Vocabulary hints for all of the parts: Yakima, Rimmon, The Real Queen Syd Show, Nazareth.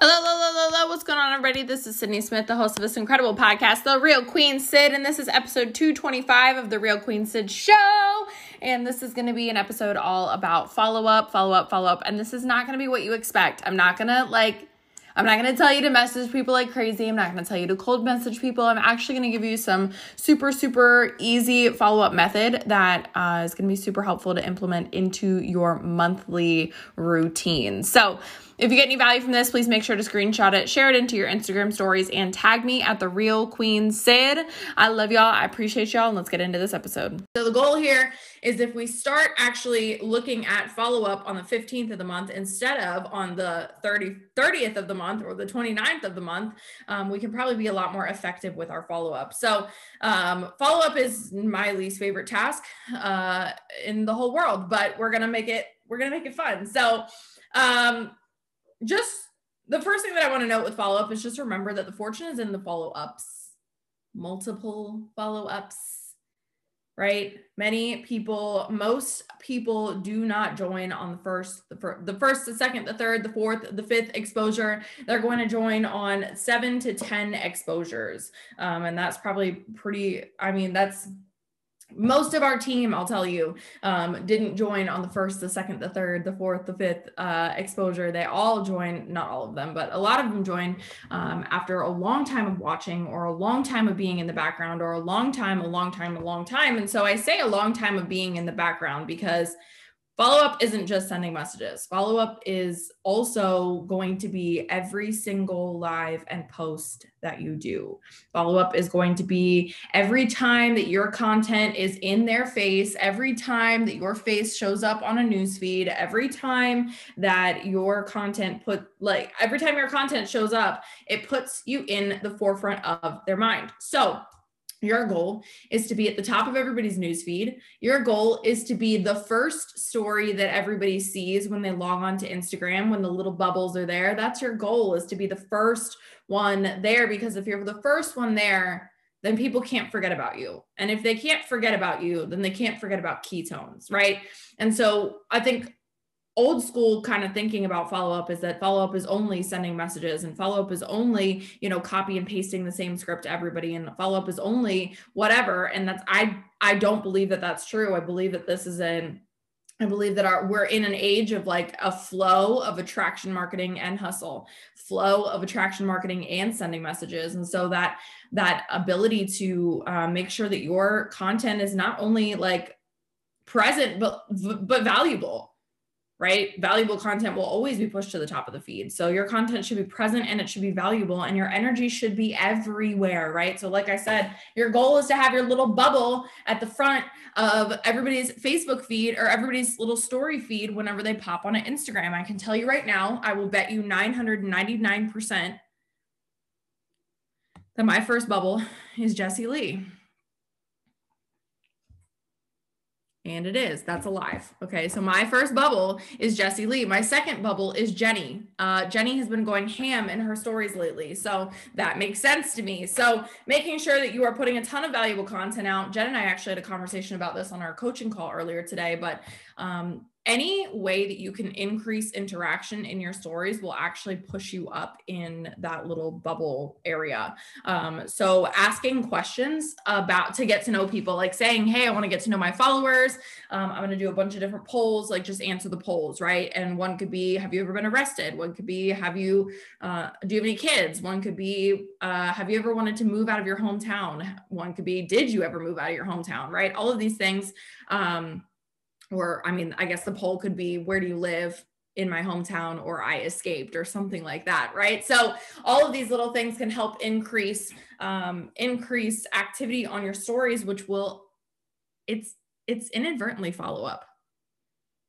Hello, what's going on, everybody? This is Sydney Smith, the host of this incredible podcast, The Real Queen Syd, and this is episode 225 of The Real Queen Syd Show, and this is going to be an episode all about follow-up, and this is not going to be what you expect. I'm not going to tell you to message people like crazy. I'm not going to tell you to cold message people. I'm actually going to give you some super, super easy follow-up method that is going to be super helpful to implement into your monthly routine. So if you get any value from this, please make sure to screenshot it, share it into your Instagram stories, and tag me at The Real Queen Syd. I love y'all. I appreciate y'all. And let's get into this episode. So the goal here is if we start actually looking at follow-up on the 15th of the month instead of on the 30th of the month or the 29th of the month, we can probably be a lot more effective with our follow-up. So follow-up is my least favorite task in the whole world, but we're going to make it fun. So just the first thing that I want to note with follow-up is just remember that the fortune is in the follow-ups, multiple follow-ups. Right? Most people do not join on the first, the second, the third, the fourth, the fifth exposure. They're going to join on 7 to 10 exposures. And that's probably that's most of our team, I'll tell you, didn't join on the first, the second, the third, the fourth, the fifth exposure. They all join, not all of them, but a lot of them join after a long time of watching or a long time of being in the background or a long time. And so I say a long time of being in the background because follow-up isn't just sending messages. Follow-up is also going to be every single live and post that you do. Follow-up is going to be every time that your content is in their face, every time that your face shows up on a newsfeed, every time that your content shows up, it puts you in the forefront of their mind. So your goal is to be at the top of everybody's newsfeed. Your goal is to be the first story that everybody sees when they log on to Instagram, when the little bubbles are there. That's your goal, is to be the first one there, because if you're the first one there, then people can't forget about you. And if they can't forget about you, then they can't forget about ketones, right? And so I think old school kind of thinking about follow-up is that follow-up is only sending messages, and follow-up is only, copy and pasting the same script to everybody, and follow-up is only whatever. And I don't believe that that's true. I believe that we're in an age of like a flow of attraction marketing and hustle, flow of attraction marketing and sending messages. And so that ability to make sure that your content is not only like present, but valuable. Right? Valuable content will always be pushed to the top of the feed. So your content should be present and it should be valuable and your energy should be everywhere, right? So like I said, your goal is to have your little bubble at the front of everybody's Facebook feed or everybody's little story feed whenever they pop on an Instagram. I can tell you right now, I will bet you 999% that my first bubble is Jessie Lee. And it is. That's alive. Okay. So my first bubble is Jessie Lee. My second bubble is Jenny. Jenny has been going ham in her stories lately. So that makes sense to me. So making sure that you are putting a ton of valuable content out. Jen and I actually had a conversation about this on our coaching call earlier today, but any way that you can increase interaction in your stories will actually push you up in that little bubble area. So asking questions to get to know people, like saying, hey, I want to get to know my followers. I'm going to do a bunch of different polls, like just answer the polls, right? And one could be, have you ever been arrested? One could be, do you have any kids? One could be, have you ever wanted to move out of your hometown? One could be, did you ever move out of your hometown, right? All of these things. I guess the poll could be, where do you live in my hometown, or I escaped, or something like that, right? So all of these little things can help increase activity on your stories, which will, it's inadvertently follow up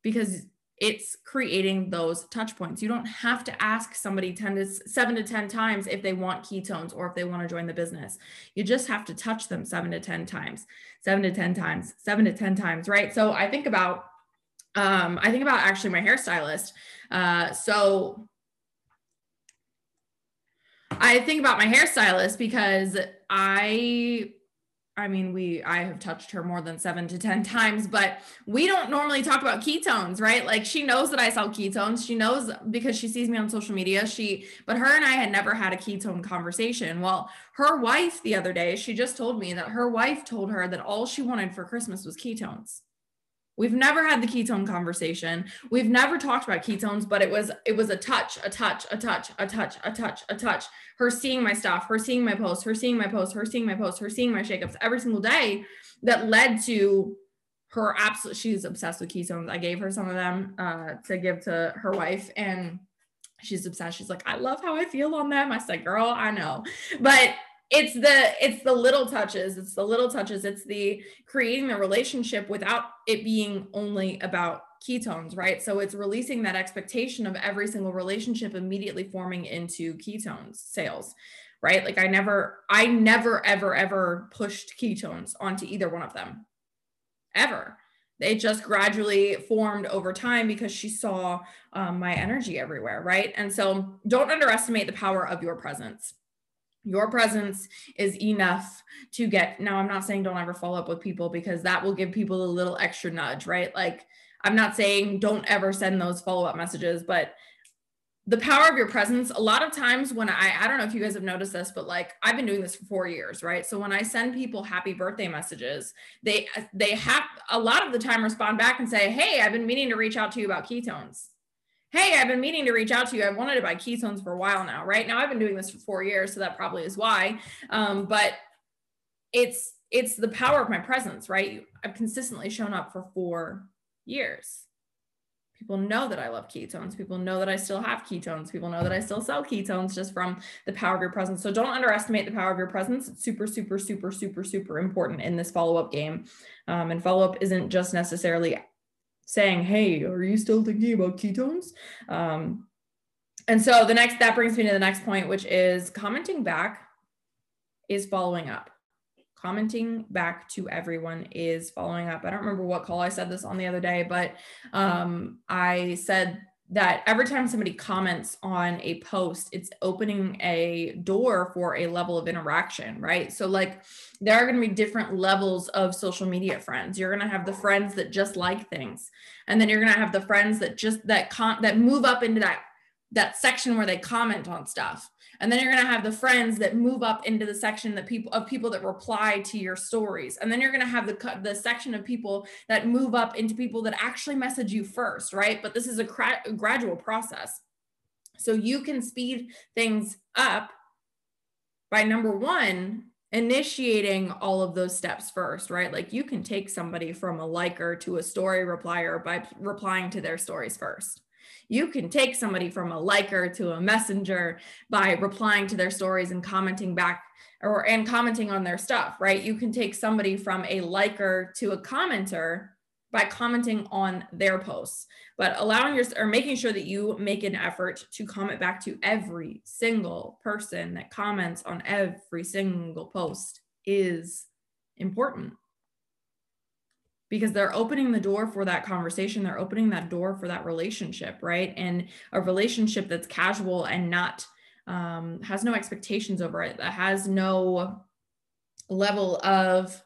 because it's creating those touch points. You don't have to ask somebody 7 to 10 times if they want ketones or if they want to join the business. You just have to touch them 7 to 10 times, right? So I think about actually my hairstylist. I think about my hairstylist because I I mean, I have touched her more than 7 to 10 times, but we don't normally talk about ketones, right? Like, she knows that I sell ketones. She knows because she sees me on social media. But her and I had never had a ketone conversation. Well, her wife the other day, she just told me that her wife told her that all she wanted for Christmas was ketones. We've never had the ketone conversation. We've never talked about ketones, but it was a touch. Her seeing my stuff, her seeing my posts, her seeing my posts, her seeing my posts, her seeing my shakeups every single day that led to her absolute, she's obsessed with ketones. I gave her some of them to give to her wife, and she's obsessed. She's like, I love how I feel on them. I said, girl, I know. But it's the little touches. It's the little touches. It's the creating the relationship without it being only about ketones, right? So it's releasing that expectation of every single relationship immediately forming into ketones sales, right? Like I never, ever, ever pushed ketones onto either one of them, ever. They just gradually formed over time because she saw my energy everywhere, right? And so don't underestimate the power of your presence. Your presence is enough to get, now I'm not saying don't ever follow up with people, because that will give people a little extra nudge, right? Like, I'm not saying don't ever send those follow-up messages, but the power of your presence, a lot of times when I don't know if you guys have noticed this, but like, I've been doing this for 4 years, right? So when I send people happy birthday messages, they have a lot of the time respond back and say, hey, I've been meaning to reach out to you about ketones. Hey, I've been meaning to reach out to you. I've wanted to buy ketones for a while now, right? Now I've been doing this for 4 years, so that probably is why. But it's the power of my presence, right? I've consistently shown up for 4 years. People know that I love ketones. People know that I still have ketones. People know that I still sell ketones, just from the power of your presence. So don't underestimate the power of your presence. It's super, super, super, super, super important in this follow-up game. And follow-up isn't just necessarily saying, hey, are you still thinking about ketones? And so that brings me to the next point, which is commenting back is following up. Commenting back to everyone is following up. I don't remember what call I said this on the other day, but I said that every time somebody comments on a post, it's opening a door for a level of interaction, right? So like, there are going to be different levels of social media friends. You're going to have the friends that just like things. And then you're going to have the friends that just, that move up into that section where they comment on stuff. And then you're going to have the friends that move up into the section that people that reply to your stories. And then you're going to have the section of people that move up into people that actually message you first, right? But this is a gradual process. So you can speed things up by, number one, initiating all of those steps first, right? Like, you can take somebody from a liker to a story replier by replying to their stories first. You can take somebody from a liker to a messenger by replying to their stories and commenting back and commenting on their stuff, right? You can take somebody from a liker to a commenter by commenting on their posts, but making sure that you make an effort to comment back to every single person that comments on every single post is important. Because they're opening the door for that conversation. They're opening that door for that relationship, right? And a relationship that's casual and not, has no expectations over it, that has no level of,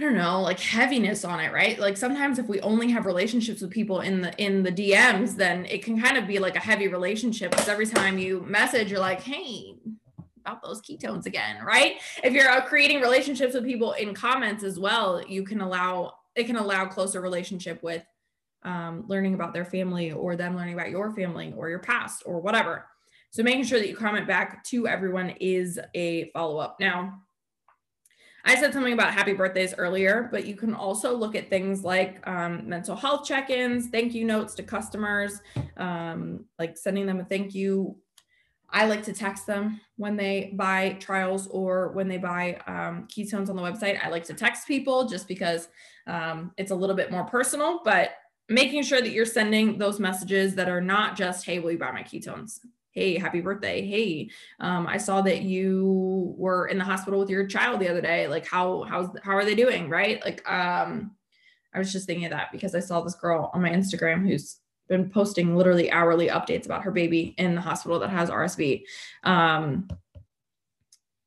I don't know, like heaviness on it, right? Like, sometimes if we only have relationships with people in the DMs, then it can kind of be like a heavy relationship, because every time you message, you're like, hey, about those ketones again, right? If you're creating relationships with people in comments as well, it can allow closer relationship with learning about their family, or them learning about your family or your past or whatever. So making sure that you comment back to everyone is a follow-up. Now, I said something about happy birthdays earlier, but you can also look at things like mental health check-ins, thank you notes to customers, like sending them a thank you. I like to text them when they buy trials or when they buy ketones on the website. I like to text people just because it's a little bit more personal, but making sure that you're sending those messages that are not just, hey, will you buy my ketones? Hey, happy birthday. Hey, I saw that you were in the hospital with your child the other day. Like, how are they doing, right? Like, I was just thinking of that because I saw this girl on my Instagram who's been posting literally hourly updates about her baby in the hospital that has RSV.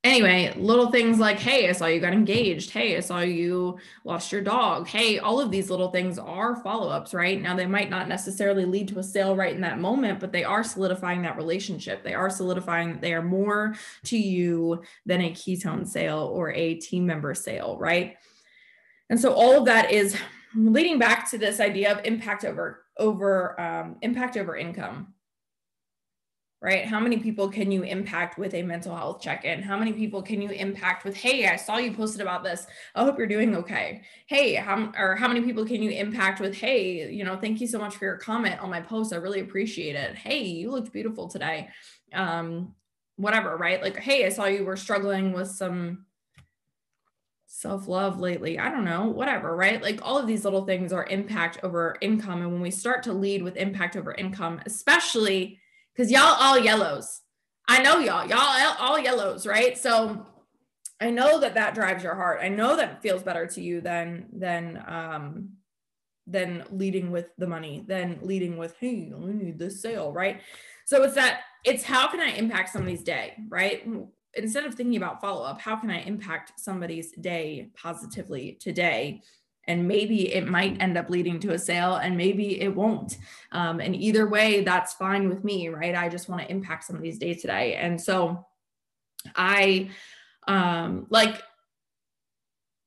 Anyway, little things like, hey, I saw you got engaged. Hey, I saw you lost your dog. Hey, all of these little things are follow-ups, right? Now, they might not necessarily lead to a sale right in that moment, but they are solidifying that relationship. They are solidifying that they are more to you than a ketone sale or a team member sale, right? And so all of that is leading back to this idea of impact over income. Right? How many people can you impact with a mental health check-in? How many people can you impact with, hey, I saw you posted about this. I hope you're doing okay. Hey, how many people can you impact with, hey, you know, thank you so much for your comment on my post. I really appreciate it. Hey, you looked beautiful today. Whatever, right? Like, hey, I saw you were struggling with some self-love lately. I don't know, whatever, right? Like all of these little things are impact over income. And when we start to lead with impact over income, especially because y'all all yellows. I know y'all all yellows, right? So I know that that drives your heart. I know that it feels better to you than leading with the money, than leading with, hey, I need this sale, right? So it's that, it's how can I impact somebody's day, right? Instead of thinking about follow-up, how can I impact somebody's day positively today? And maybe it might end up leading to a sale and maybe it won't. And either way, that's fine with me, right? I just want to impact somebody's day today. And so I like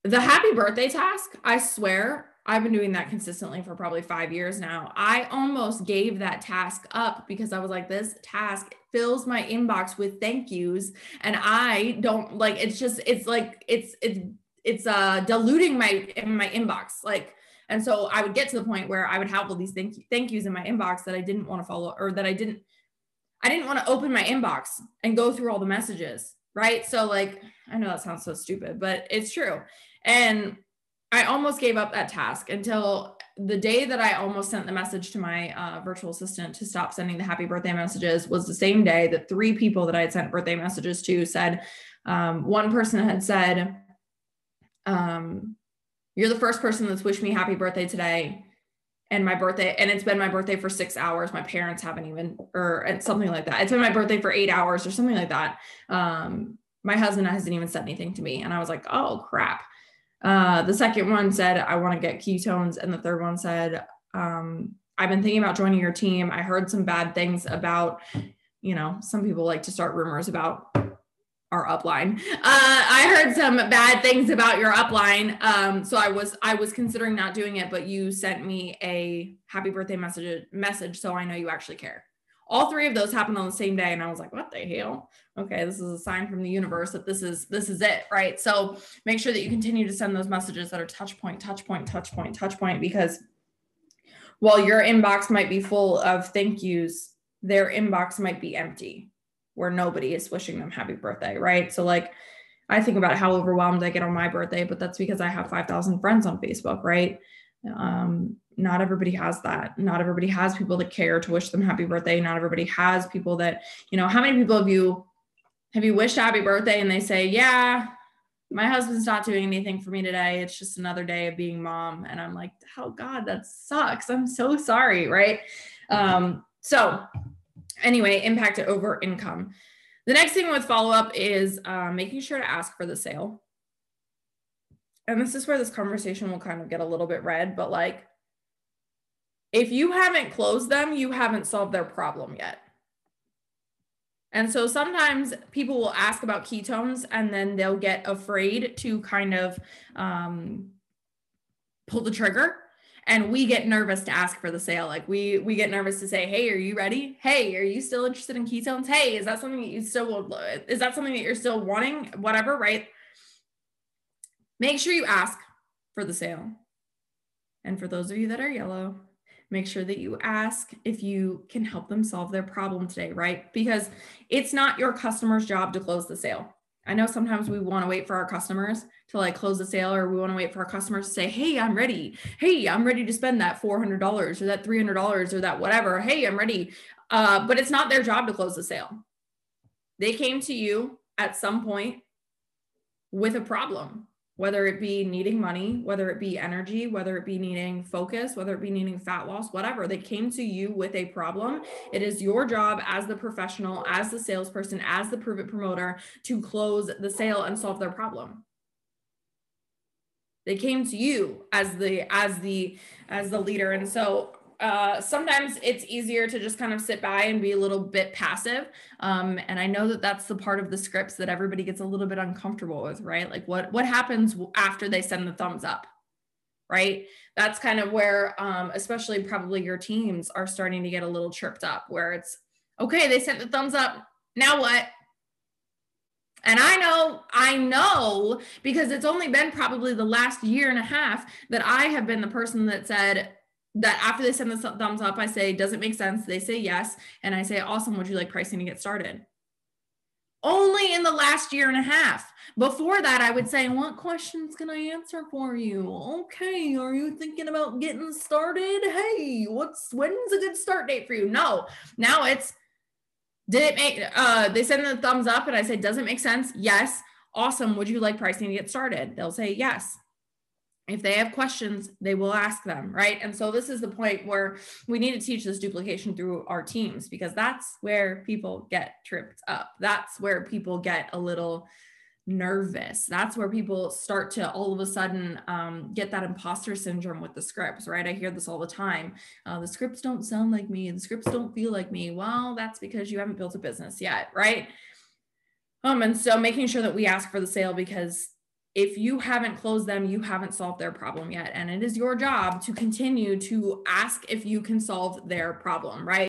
the happy birthday task, I swear, I've been doing that consistently for probably 5 years now. I almost gave that task up because I was like, this task fills my inbox with thank yous. And I don't like, it's just, it's like, it's diluting my inbox. Like, and so I would get to the point where I would have all these thank yous in my inbox that I didn't want to follow, or that I didn't want to open my inbox and go through all the messages. Right. So like, I know that sounds so stupid, but it's true. And I almost gave up that task until the day that I almost sent the message to my virtual assistant to stop sending the happy birthday messages was the same day that 3 people that I had sent birthday messages to said, one person had said, you're the first person that's wished me happy birthday today, and my birthday, and it's been my birthday for 6 hours. My parents haven't even, or something like that. It's been my birthday for 8 hours or something like that. My husband hasn't even said anything to me. And I was like, oh crap. The second one said, I want to get ketones. And the third one said, I've been thinking about joining your team. I heard some bad things about, you know, some people like to start rumors about our upline. I heard some bad things about your upline. So I was considering not doing it, but you sent me a happy birthday message. So I know you actually care. All 3 of those happened on the same day. And I was like, what the hell? Okay. This is a sign from the universe that this is it. Right. So make sure that you continue to send those messages that are touch point, because while your inbox might be full of thank yous, their inbox might be empty, where nobody is wishing them happy birthday, right? So like, I think about how overwhelmed I get on my birthday, but that's because I have 5,000 friends on Facebook, right? Not everybody has that. Not everybody has people that care to wish them happy birthday. Not everybody has people that, you know, how many people have you wished happy birthday and they say, yeah, my husband's not doing anything for me today. It's just another day of being mom. And I'm like, oh God, that sucks. I'm so sorry, right? So anyway, impact over income. The next thing with follow-up is making sure to ask for the sale. And this is where this conversation will kind of get a little bit red, but like, if you haven't closed them, you haven't solved their problem yet. And so sometimes people will ask about ketones and then they'll get afraid to kind of pull the trigger. And we get nervous to ask for the sale. Like we get nervous to say, hey, are you ready? Hey, are you still interested in ketones? Hey, is that something that you still, is that something that you're still wanting? Whatever, right? Make sure you ask for the sale. And for those of you that are yellow, make sure that you ask if you can help them solve their problem today, right? Because it's not your customer's job to close the sale. I know sometimes we want to wait for our customers to like close the sale, or we want to wait for our customers to say, hey, I'm ready. Hey, I'm ready to spend that $400 or that $300 or that whatever. Hey, I'm ready. But it's not their job to close the sale. They came to you at some point with a problem. whether it be needing money, whether it be energy, whether it be needing focus, whether it be needing fat loss, whatever. They came to you with a problem. It is your job as the professional, as the salesperson, as the Prove It promoter to close the sale and solve their problem. They came to you as the leader. And so sometimes it's easier to just kind of sit by and be a little bit passive. And I know that that's the part of the scripts that everybody gets a little bit uncomfortable with, right? Like what happens after they send the thumbs up, right? That's kind of where, especially probably your teams are starting to get a little chirped up, where it's, okay, they sent the thumbs up, now what? And I know, because it's only been probably the last year and a half that I have been the person that said, that after they send the thumbs up, I say, does it make sense? They say yes. And I say, awesome, would you like pricing to get started? Only in the last year and a half. Before that, I would say, what questions can I answer for you? Okay, are you thinking about getting started? Hey, when's a good start date for you? No, now it's, they send the thumbs up and I say, does it make sense? Yes. Awesome, would you like pricing to get started? They'll say yes. If they have questions, they will ask them, right? And so this is the point where we need to teach this duplication through our teams, because that's where people get tripped up. That's where people get a little nervous. That's where people start to all of a sudden get that imposter syndrome with the scripts, right? I hear this all the time. The scripts don't sound like me. The scripts don't feel like me. Well, that's because you haven't built a business yet, right? And so making sure that we ask for the sale, because if you haven't closed them, you haven't solved their problem yet. And it is your job to continue to ask if you can solve their problem, right?